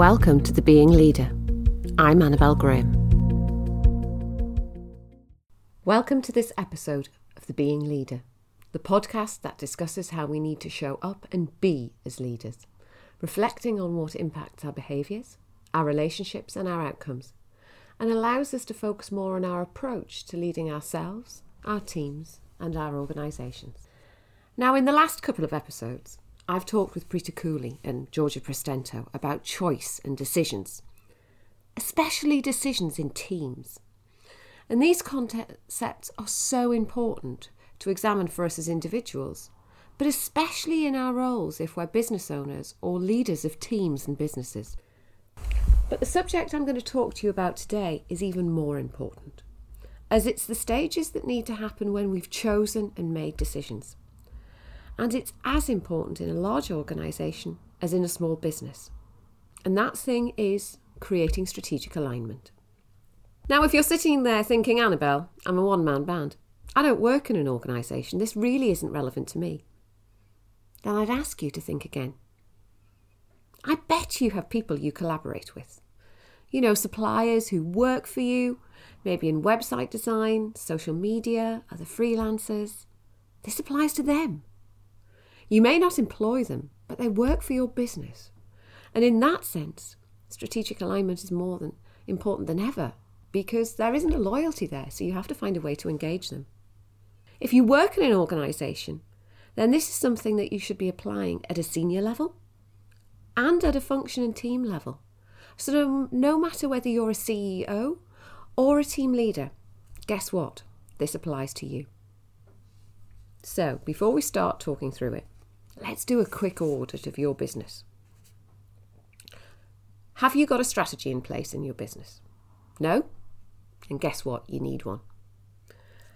Welcome to The Being Leader. I'm Annabelle Graham. Welcome to this episode of The Being Leader, the podcast that discusses how we need to show up and be as leaders, reflecting on what impacts our behaviours, our relationships and our outcomes, and allows us to focus more on our approach to leading ourselves, our teams and our organisations. Now, in the last couple of episodes, I've talked with Prita Cooley and Georgia Prestento about choice and decisions, especially decisions in teams. And these concepts are so important to examine for us as individuals, but especially in our roles if we're business owners or leaders of teams and businesses. But the subject I'm going to talk to you about today is even more important, as it's the stages that need to happen when we've chosen and made decisions. And it's as important in a large organisation as in a small business. And that thing is creating strategic alignment. Now, if you're sitting there thinking, Annabelle, I'm a one-man band. I don't work in an organisation. This really isn't relevant to me. Then I'd ask you to think again. I bet you have people you collaborate with. You know, suppliers who work for you, maybe in website design, social media, other freelancers. This applies to them. You may not employ them, but they work for your business. And in that sense, strategic alignment is more than important than ever because there isn't a loyalty there, so you have to find a way to engage them. If you work in an organisation, then this is something that you should be applying at a senior level and at a function and team level. So no matter whether you're a CEO or a team leader, guess what? This applies to you. So before we start talking through it, let's do a quick audit of your business. Have you got a strategy in place in your business? No? Then guess what? You need one.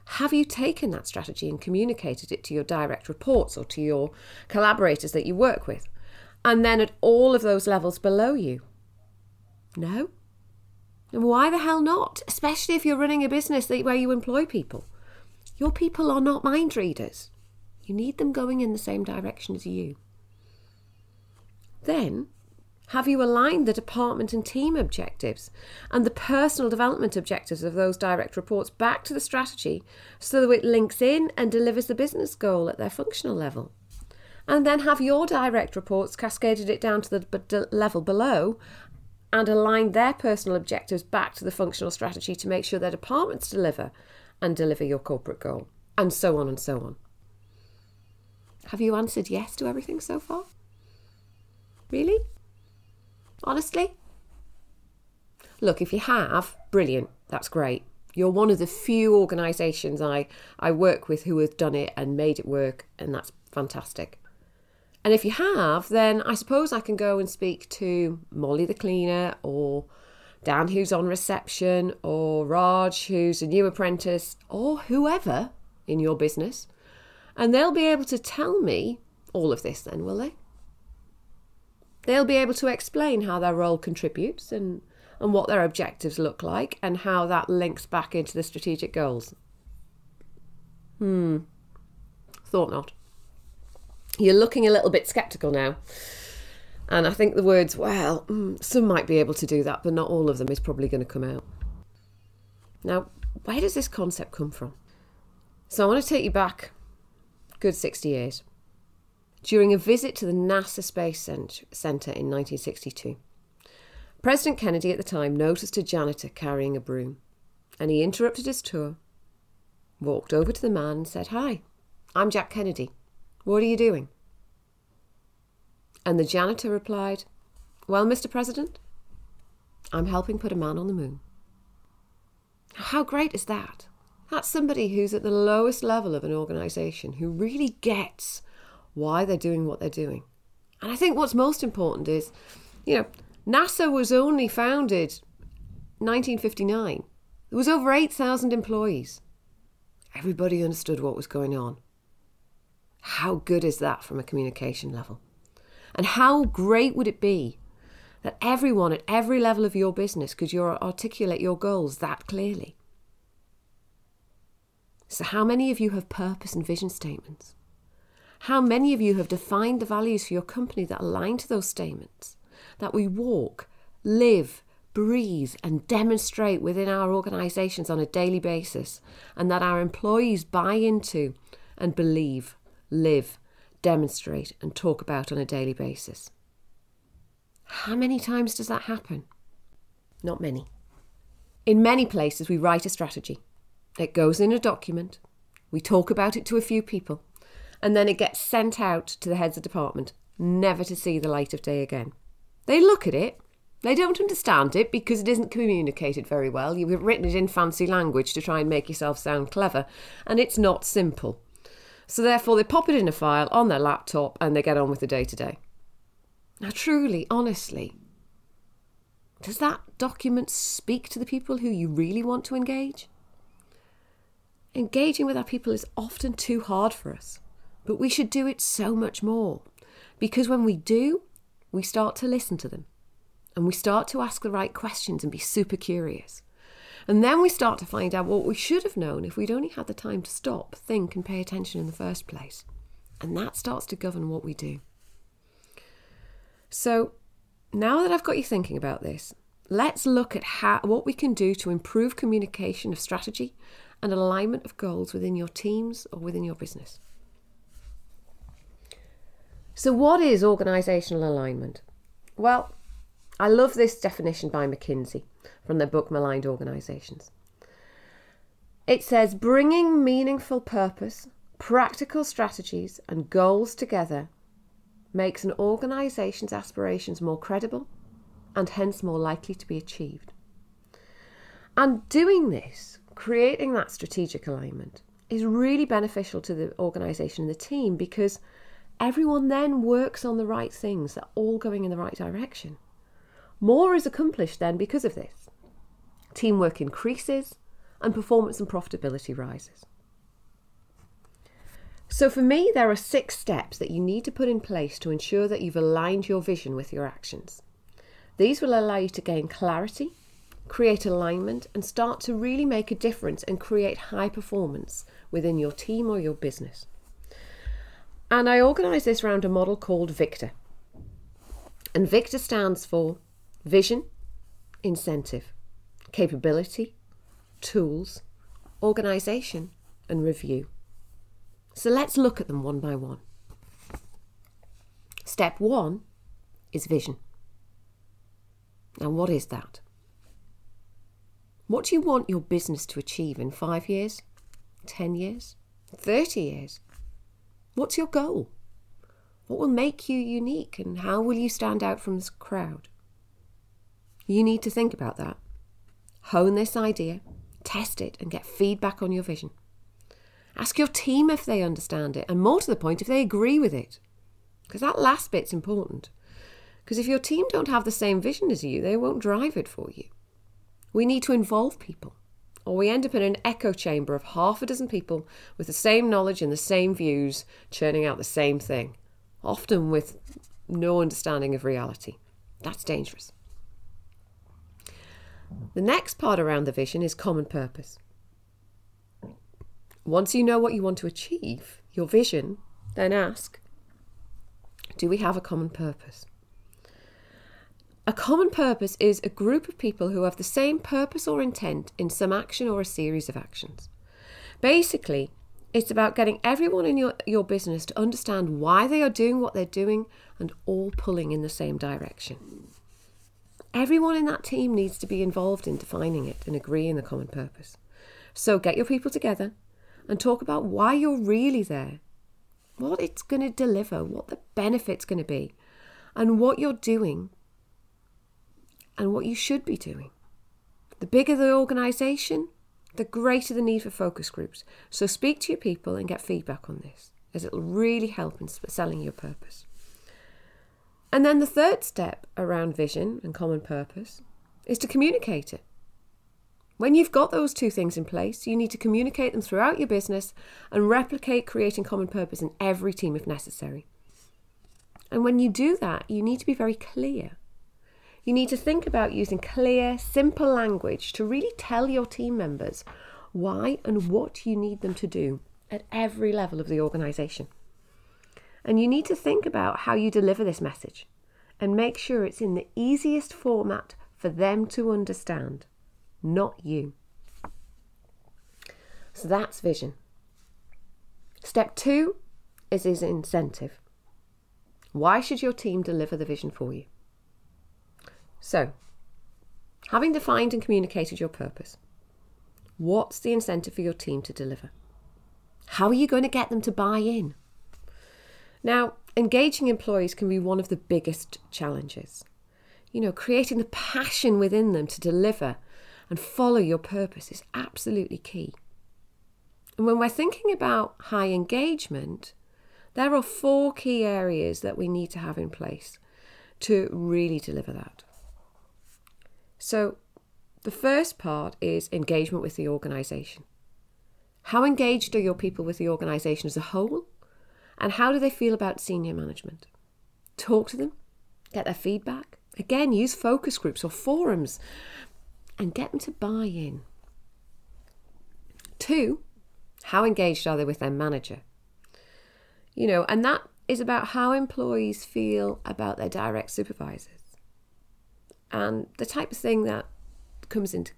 Have you taken that strategy and communicated it to your direct reports or to your collaborators that you work with? And then at all of those levels below you? No? And why the hell not? Especially if you're running a business where you employ people. Your people are not mind readers. You need them going in the same direction as you. Then, have you aligned the department and team objectives and the personal development objectives of those direct reports back to the strategy so that it links in and delivers the business goal at their functional level? And then have your direct reports cascaded it down to the level below and aligned their personal objectives back to the functional strategy to make sure their departments deliver and deliver your corporate goal, and so on and so on. Have you answered yes to everything so far? Really? Honestly? Look, if you have, brilliant, that's great. You're one of the few organisations I work with who have done it and made it work, and that's fantastic. And if you have, then I suppose I can go and speak to Molly the cleaner or Dan who's on reception, or Raj who's a new apprentice, or whoever in your business, and they'll be able to tell me all of this then, will they? They'll be able to explain how their role contributes and what their objectives look like and how that links back into the strategic goals. Thought not. You're looking a little bit sceptical now. And I think the words, well, some might be able to do that, but not all of them is probably going to come out. Now, where does this concept come from? So I want to take you back a good 60 years. During a visit to the NASA Space Centre in 1962, President Kennedy at the time noticed a janitor carrying a broom, and he interrupted his tour, walked over to the man and said, "Hi, I'm Jack Kennedy. What are you doing?" And the janitor replied, "Well, Mr. President, I'm helping put a man on the moon." How great is that? That's somebody who's at the lowest level of an organisation who really gets why they're doing what they're doing. And I think what's most important is, you know, NASA was only founded 1959. There was over 8,000 employees. Everybody understood what was going on. How good is that from a communication level? And how great would it be that everyone at every level of your business could articulate your goals that clearly? So how many of you have purpose and vision statements? How many of you have defined the values for your company that align to those statements, that we walk live, breathe and demonstrate within our organisations on a daily basis, and that our employees buy into and believe, live, demonstrate and talk about on a daily basis. How many times does that happen? Not many. In many places we write a strategy. It goes in a document. We talk about it to a few people. And then it gets sent out to the heads of department, never to see the light of day again. They look at it. They don't understand it because it isn't communicated very well. You've written it in fancy language to try and make yourself sound clever, and it's not simple. So therefore they pop it in a file on their laptop and they get on with the day-to-day. Now truly, honestly, does that document speak to the people who you really want to engage? Engaging with our people is often too hard for us, but we should do it so much more, because when we do, we start to listen to them. And we start to ask the right questions and be super curious. And then we start to find out what we should have known if we'd only had the time to stop, think and pay attention in the first place. And that starts to govern what we do. So now that I've got you thinking about this, let's look at what we can do to improve communication of strategy and alignment of goals within your teams or within your business. So what is organisational alignment? Well, I love this definition by McKinsey from their book Maligned Organisations. It says, bringing meaningful purpose, practical strategies and goals together makes an organisation's aspirations more credible and hence more likely to be achieved. And doing this, creating that strategic alignment, is really beneficial to the organisation and the team because everyone then works on the right things. They're all going in the right direction. More is accomplished then because of this. Teamwork increases and performance and profitability rises. So for me, there are 6 steps that you need to put in place to ensure that you've aligned your vision with your actions. These will allow you to gain clarity, create alignment, and start to really make a difference and create high performance within your team or your business. And I organise this around a model called VICTOR. And VICTOR stands for Vision, Incentive, Capability, Tools, Organisation and Review. So let's look at them one by one. Step 1 is vision. Now what is that? What do you want your business to achieve in 5 years, 10 years, 30 years? What's your goal? What will make you unique and how will you stand out from this crowd? You need to think about that, hone this idea, test it and get feedback on your vision. Ask your team if they understand it and more to the point if they agree with it, because that last bit's important. Because if your team don't have the same vision as you, they won't drive it for you. We need to involve people or we end up in an echo chamber of half a dozen people with the same knowledge and the same views churning out the same thing, often with no understanding of reality. That's dangerous. The next part around the vision is common purpose. Once you know what you want to achieve, your vision, then ask, do we have a common purpose? A common purpose is a group of people who have the same purpose or intent in some action or a series of actions. Basically, it's about getting everyone in your business to understand why they are doing what they're doing and all pulling in the same direction. Everyone in that team needs to be involved in defining it and agreeing the common purpose. So get your people together and talk about why you're really there, what it's going to deliver, what the benefit's going to be, and what you're doing and what you should be doing. The bigger the organisation, the greater the need for focus groups. So speak to your people and get feedback on this, as it'll really help in selling your purpose. And then the third step around vision and common purpose is to communicate it. When you've got those 2 things in place, you need to communicate them throughout your business and replicate creating common purpose in every team if necessary. And when you do that, you need to be very clear. You need to think about using clear, simple language to really tell your team members why and what you need them to do at every level of the organisation. And you need to think about how you deliver this message and make sure it's in the easiest format for them to understand, not you. So that's vision. Step 2 is incentive. Why should your team deliver the vision for you? So, having defined and communicated your purpose, what's the incentive for your team to deliver? How are you going to get them to buy in? Now, engaging employees can be one of the biggest challenges. You know, creating the passion within them to deliver and follow your purpose is absolutely key. And when we're thinking about high engagement, there are 4 key areas that we need to have in place to really deliver that. So the first part is engagement with the organisation. How engaged are your people with the organisation as a whole? And how do they feel about senior management? Talk to them, get their feedback. Again, use focus groups or forums and get them to buy in. 2, how engaged are they with their manager? You know, and that is about how employees feel about their direct supervisors and the type of thing that comes into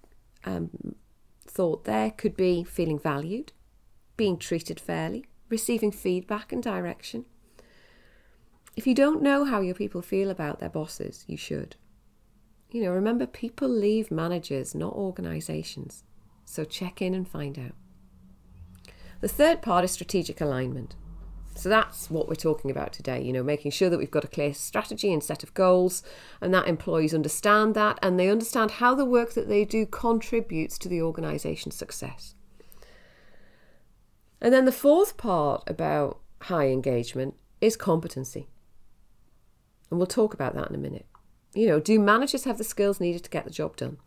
thought there could be feeling valued, being treated fairly, receiving feedback and direction. If you don't know how your people feel about their bosses, you should. You know, remember, people leave managers, not organisations. So check in and find out. The third part is strategic alignment. So that's what we're talking about today, you know, making sure that we've got a clear strategy and set of goals and that employees understand that and they understand how the work that they do contributes to the organisation's success. And then the fourth part about high engagement is competency. And we'll talk about that in a minute. You know, do managers have the skills needed to get the job done?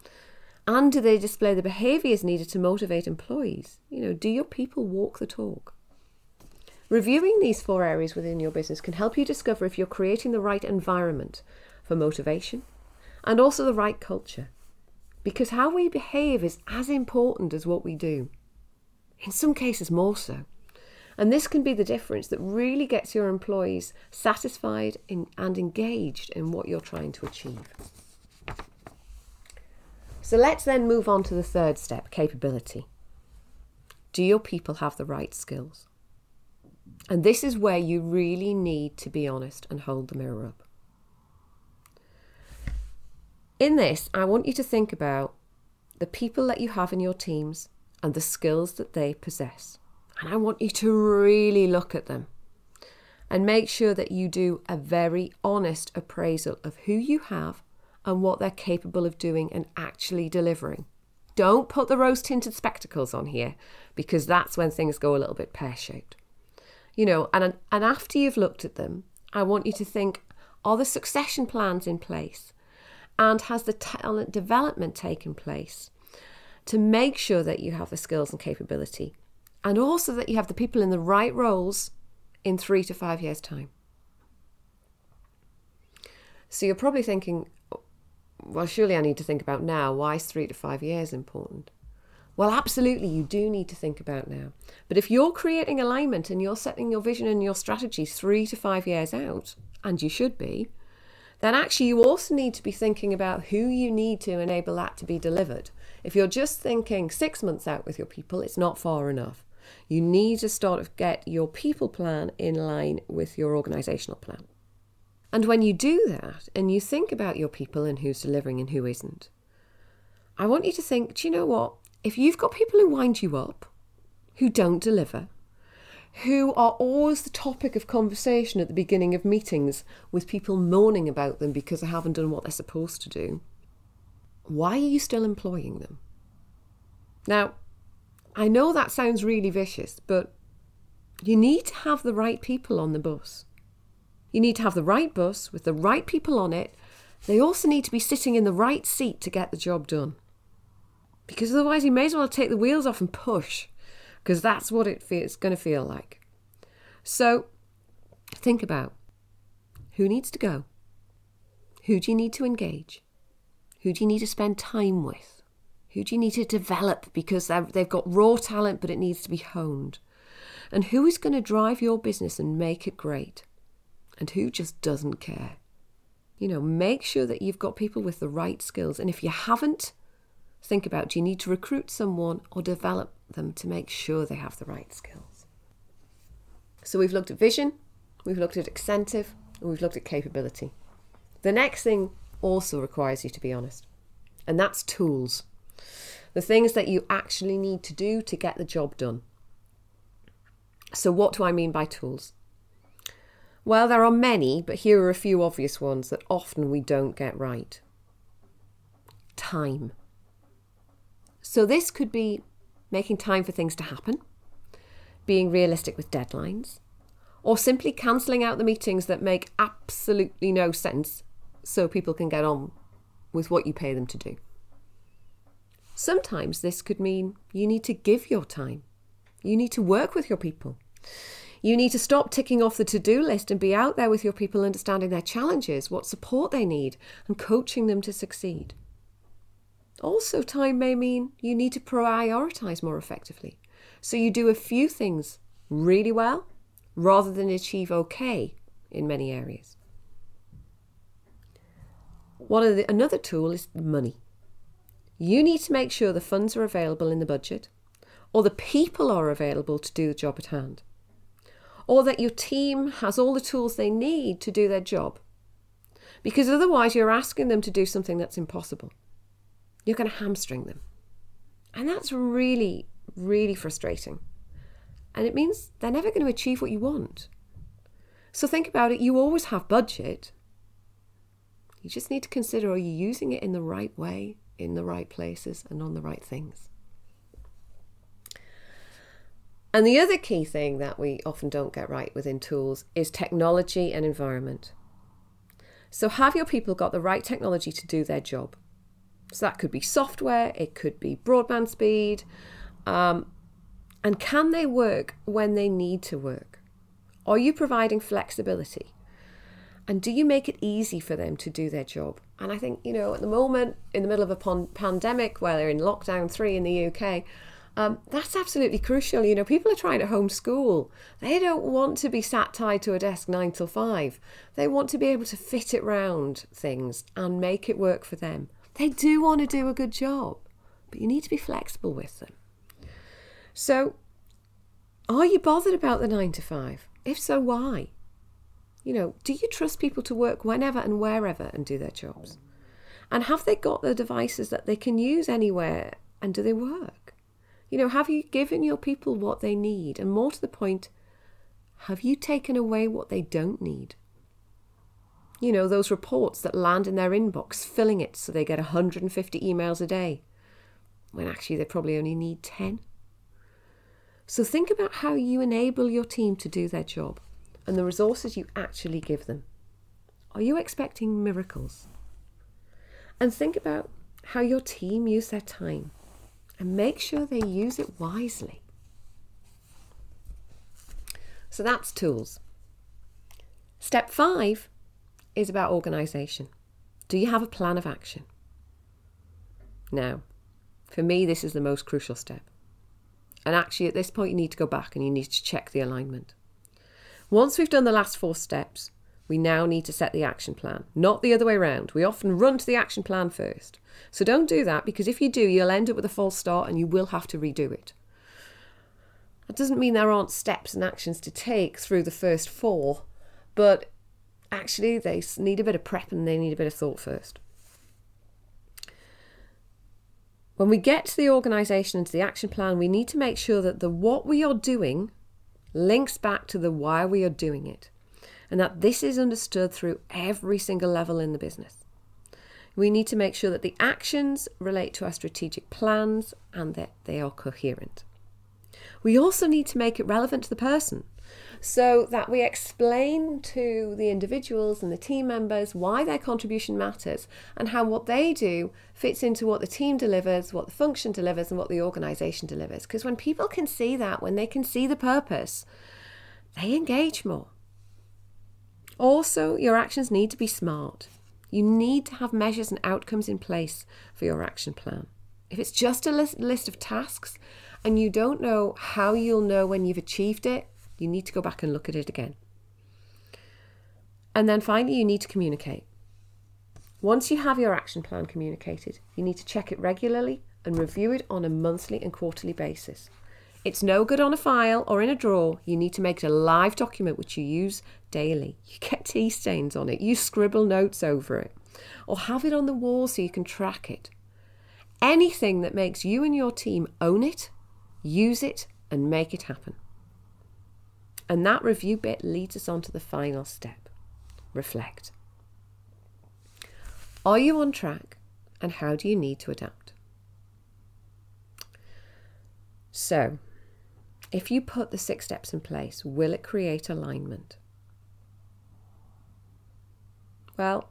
And do they display the behaviours needed to motivate employees? You know, do your people walk the talk? Reviewing these 4 areas within your business can help you discover if you're creating the right environment for motivation and also the right culture, because how we behave is as important as what we do, in some cases more so. And this can be the difference that really gets your employees satisfied and engaged in what you're trying to achieve. So let's then move on to the third step, capability. Do your people have the right skills? And this is where you really need to be honest and hold the mirror up. In this, I want you to think about the people that you have in your teams and the skills that they possess. And I want you to really look at them and make sure that you do a very honest appraisal of who you have and what they're capable of doing and actually delivering. Don't put the rose-tinted spectacles on here, because that's when things go a little bit pear-shaped. You know, and after you've looked at them, I want you to think, are the succession plans in place? And has the talent development taken place to make sure that you have the skills and capability? And also that you have the people in the right roles in 3 to 5 years' time. So you're probably thinking, well, surely I need to think about now. Why is 3 to 5 years important? Well, absolutely, you do need to think about now. But if you're creating alignment and you're setting your vision and your strategy 3 to 5 years out, and you should be, then actually you also need to be thinking about who you need to enable that to be delivered. If you're just thinking 6 months out with your people, it's not far enough. You need to start to get your people plan in line with your organisational plan. And when you do that and you think about your people and who's delivering and who isn't, I want you to think, do you know what? If you've got people who wind you up, who don't deliver, who are always the topic of conversation at the beginning of meetings with people moaning about them because they haven't done what they're supposed to do, why are you still employing them? Now, I know that sounds really vicious, but you need to have the right people on the bus. You need to have the right bus with the right people on it. They also need to be sitting in the right seat to get the job done. Because otherwise you may as well take the wheels off and push, because that's what it's going to feel like. So think about who needs to go, who do you need to engage, who do you need to spend time with, who do you need to develop because they've got raw talent but it needs to be honed, and who is going to drive your business and make it great, and who just doesn't care. You know, make sure that you've got people with the right skills. And if you haven't, think about, do you need to recruit someone or develop them to make sure they have the right skills? So we've looked at vision, we've looked at incentive, and we've looked at capability. The next thing also requires you to be honest, and that's tools. The things that you actually need to do to get the job done. So what do I mean by tools? Well, there are many, but here are a few obvious ones that often we don't get right. Time. So this could be making time for things to happen, being realistic with deadlines, or simply cancelling out the meetings that make absolutely no sense so people can get on with what you pay them to do. Sometimes this could mean you need to give your time. You need to work with your people. You need to stop ticking off the to-do list and be out there with your people, understanding their challenges, what support they need, and coaching them to succeed. Also, time may mean you need to prioritise more effectively. So you do a few things really well rather than achieve okay in many areas. Another tool is money. You need to make sure the funds are available in the budget, or the people are available to do the job at hand, or that your team has all the tools they need to do their job. Because otherwise you're asking them to do something that's impossible. You're going to hamstring them. And that's really, really frustrating. And it means they're never going to achieve what you want. So think about it. You always have budget. You just need to consider, are you using it in the right way, in the right places, and on the right things? And the other key thing that we often don't get right within tools is technology and environment. So have your people got the right technology to do their job? So that could be software, it could be broadband speed, and can they work when they need to work? Are you providing flexibility? And do you make it easy for them to do their job? And I think, you know, at the moment, in the middle of a pandemic, where they're in lockdown 3 in the UK, that's absolutely crucial. You know, people are trying to homeschool. They don't want to be sat tied to a desk 9 till 5. They want to be able to fit it round things and make it work for them. They do want to do a good job, but you need to be flexible with them. So are you bothered about the 9 to 5? If so, why? You know, do you trust people to work whenever and wherever and do their jobs? And have they got the devices that they can use anywhere, and do they work? You know, have you given your people what they need? And more to the point, have you taken away what they don't need? You know, those reports that land in their inbox, filling it so they get 150 emails a day, when actually they probably only need 10. So think about how you enable your team to do their job and the resources you actually give them. Are you expecting miracles? And think about how your team use their time, and make sure they use it wisely. So that's tools. Step 5 is about organisation. Do you have a plan of action? Now, for me, this is the most crucial step. And actually, at this point, you need to go back and you need to check the alignment. Once we've done the last 4 steps, we now need to set the action plan, not the other way around. We often run to the action plan first. So don't do that, because if you do, you'll end up with a false start and you will have to redo it. That doesn't mean there aren't steps and actions to take through the first 4, but actually they need a bit of prep and they need a bit of thought first. When we get to the organisation and to the action plan, we need to make sure that the what we are doing links back to the why we are doing it, and that this is understood through every single level in the business. We need to make sure that the actions relate to our strategic plans and that they are coherent. We also need to make it relevant to the person, so that we explain to the individuals and the team members why their contribution matters and how what they do fits into what the team delivers, what the function delivers, and what the organisation delivers. Because when people can see that, when they can see the purpose, they engage more. Also, your actions need to be smart. You need to have measures and outcomes in place for your action plan. If it's just a list of tasks and you don't know how you'll know when you've achieved it, you need to go back and look at it again. And then finally, you need to communicate. Once you have your action plan communicated, you need to check it regularly and review it on a monthly and quarterly basis. It's no good on a file or in a drawer. You need to make it a live document which you use daily. You get tea stains on it, you scribble notes over it, or have it on the wall so you can track it. Anything that makes you and your team own it, use it, and make it happen. And that review bit leads us on to the final step, reflect. Are you on track, and how do you need to adapt? So, if you put the 6 steps in place, will it create alignment? Well,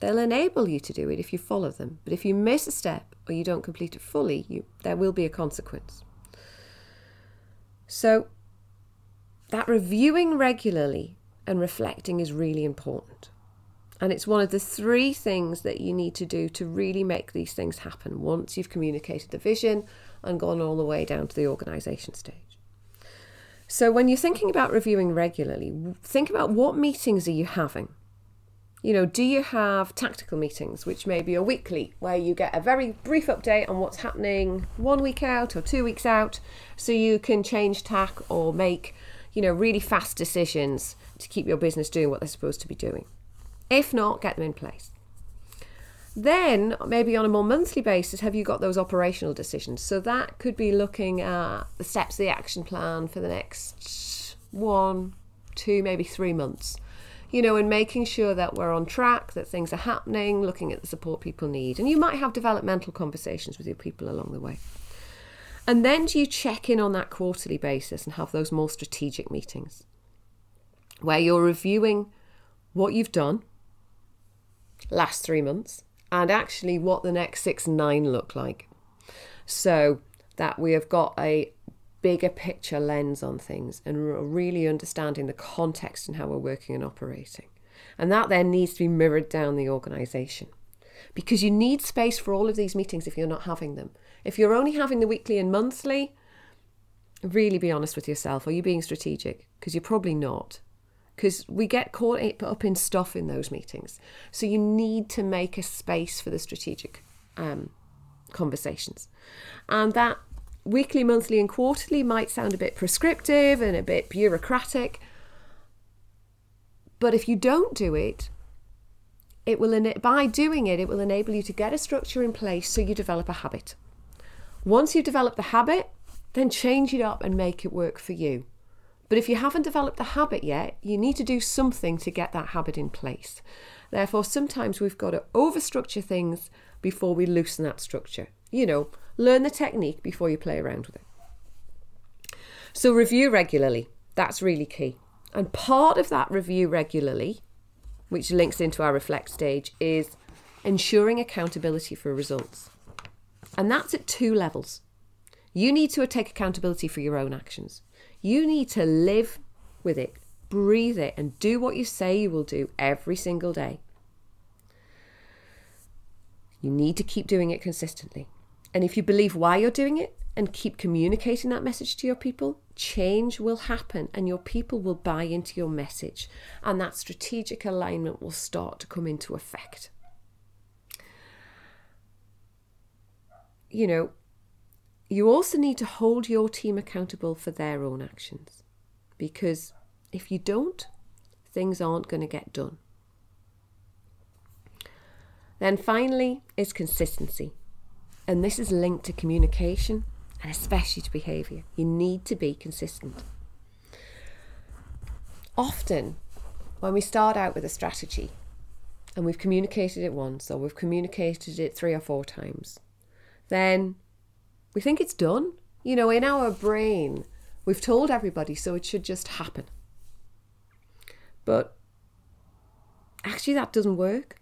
they'll enable you to do it if you follow them, but if you miss a step or you don't complete it fully, there will be a consequence. So, that reviewing regularly and reflecting is really important. And it's one of the 3 things that you need to do to really make these things happen once you've communicated the vision and gone all the way down to the organisation stage. So when you're thinking about reviewing regularly, think about what meetings are you having? You know, do you have tactical meetings, which may be a weekly, where you get a very brief update on what's happening 1 week out or 2 weeks out, so you can change tack or make, you know, really fast decisions to keep your business doing what they're supposed to be doing? If not, get them in place. Then, maybe on a more monthly basis, have you got those operational decisions? So that could be looking at the steps of the action plan for the next 1, 2, maybe 3 months. You know, and making sure that we're on track, that things are happening, looking at the support people need. And you might have developmental conversations with your people along the way. And then do you check in on that quarterly basis and have those more strategic meetings where you're reviewing what you've done last 3 months, and actually what the next 6 and 9 look like, so that we have got a bigger picture lens on things and really understanding the context and how we're working and operating. And that then needs to be mirrored down the organisation, because you need space for all of these meetings if you're not having them. If you're only having the weekly and monthly, really be honest with yourself. Are you being strategic? Because you're probably not. Because we get caught up in stuff in those meetings. So you need to make a space for the strategic conversations. And that weekly, monthly and quarterly might sound a bit prescriptive and a bit bureaucratic. But if you don't do it, it will enable you to get a structure in place so you develop a habit. Once you've developed the habit, then change it up and make it work for you. But if you haven't developed the habit yet, you need to do something to get that habit in place. Therefore, sometimes we've got to overstructure things before we loosen that structure. You know, learn the technique before you play around with it. So review regularly. That's really key. And part of that review regularly, which links into our reflect stage, is ensuring accountability for results. And that's at 2 levels. You need to take accountability for your own actions. You need to live with it, breathe it, and do what you say you will do every single day. You need to keep doing it consistently. And if you believe why you're doing it and keep communicating that message to your people, change will happen and your people will buy into your message. And that strategic alignment will start to come into effect. You know, you also need to hold your team accountable for their own actions, because if you don't, things aren't going to get done. Then finally is consistency. And this is linked to communication and especially to behaviour. You need to be consistent. Often when we start out with a strategy and we've communicated it once or we've communicated it 3 or 4 times, then we think it's done. You know, in our brain, we've told everybody, so it should just happen. But actually that doesn't work.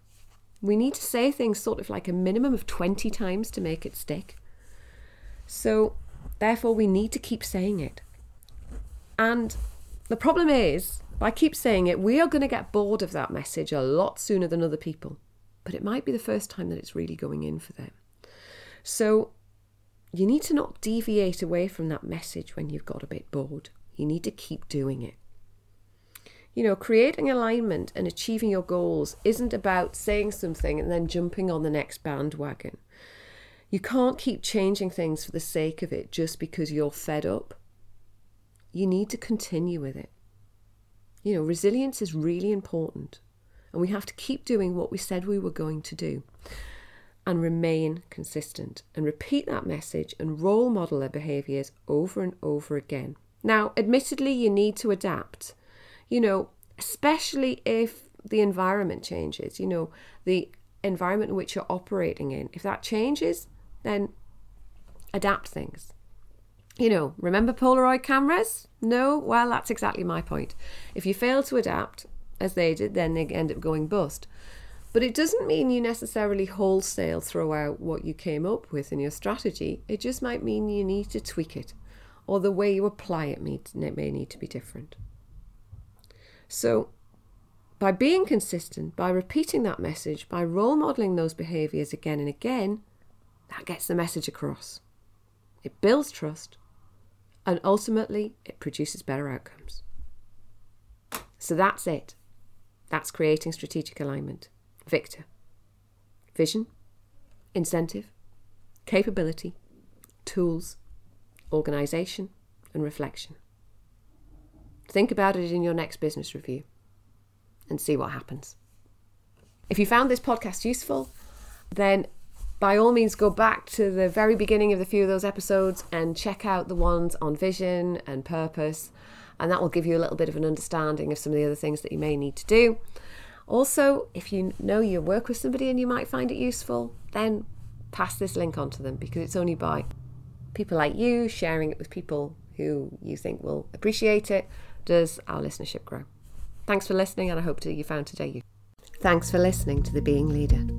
We need to say things sort of like a minimum of 20 times to make it stick. So therefore we need to keep saying it. And the problem is, by keep saying it, we are going to get bored of that message a lot sooner than other people. But it might be the first time that it's really going in for them. So you need to not deviate away from that message when you've got a bit bored. You need to keep doing it. You know, creating alignment and achieving your goals isn't about saying something and then jumping on the next bandwagon. You can't keep changing things for the sake of it just because you're fed up. You need to continue with it. You know, resilience is really important, and we have to keep doing what we said we were going to do and remain consistent and repeat that message and role model their behaviours over and over again. Now, admittedly, you need to adapt. You know, especially if the environment changes, you know, the environment in which you're operating in. If that changes, then adapt things. You know, remember Polaroid cameras? No? Well, that's exactly my point. If you fail to adapt, as they did, then they end up going bust. But it doesn't mean you necessarily wholesale throw out what you came up with in your strategy. It just might mean you need to tweak it, or the way you apply it may need to be different. So by being consistent, by repeating that message, by role modelling those behaviours again and again, that gets the message across. It builds trust, and ultimately it produces better outcomes. So that's it. That's creating strategic alignment. VICTOR. Vision, incentive, capability, tools, organisation, and reflection. Think about it in your next business review and see what happens. If you found this podcast useful, then by all means go back to the very beginning of a few of those episodes and check out the ones on vision and purpose, and that will give you a little bit of an understanding of some of the other things that you may need to do. Also, if you know you work with somebody and you might find it useful, then pass this link on to them, because it's only by people like you sharing it with people who you think will appreciate it does our listenership grow. Thanks for listening, and I hope that you found today. Thanks for listening to The Being Leader.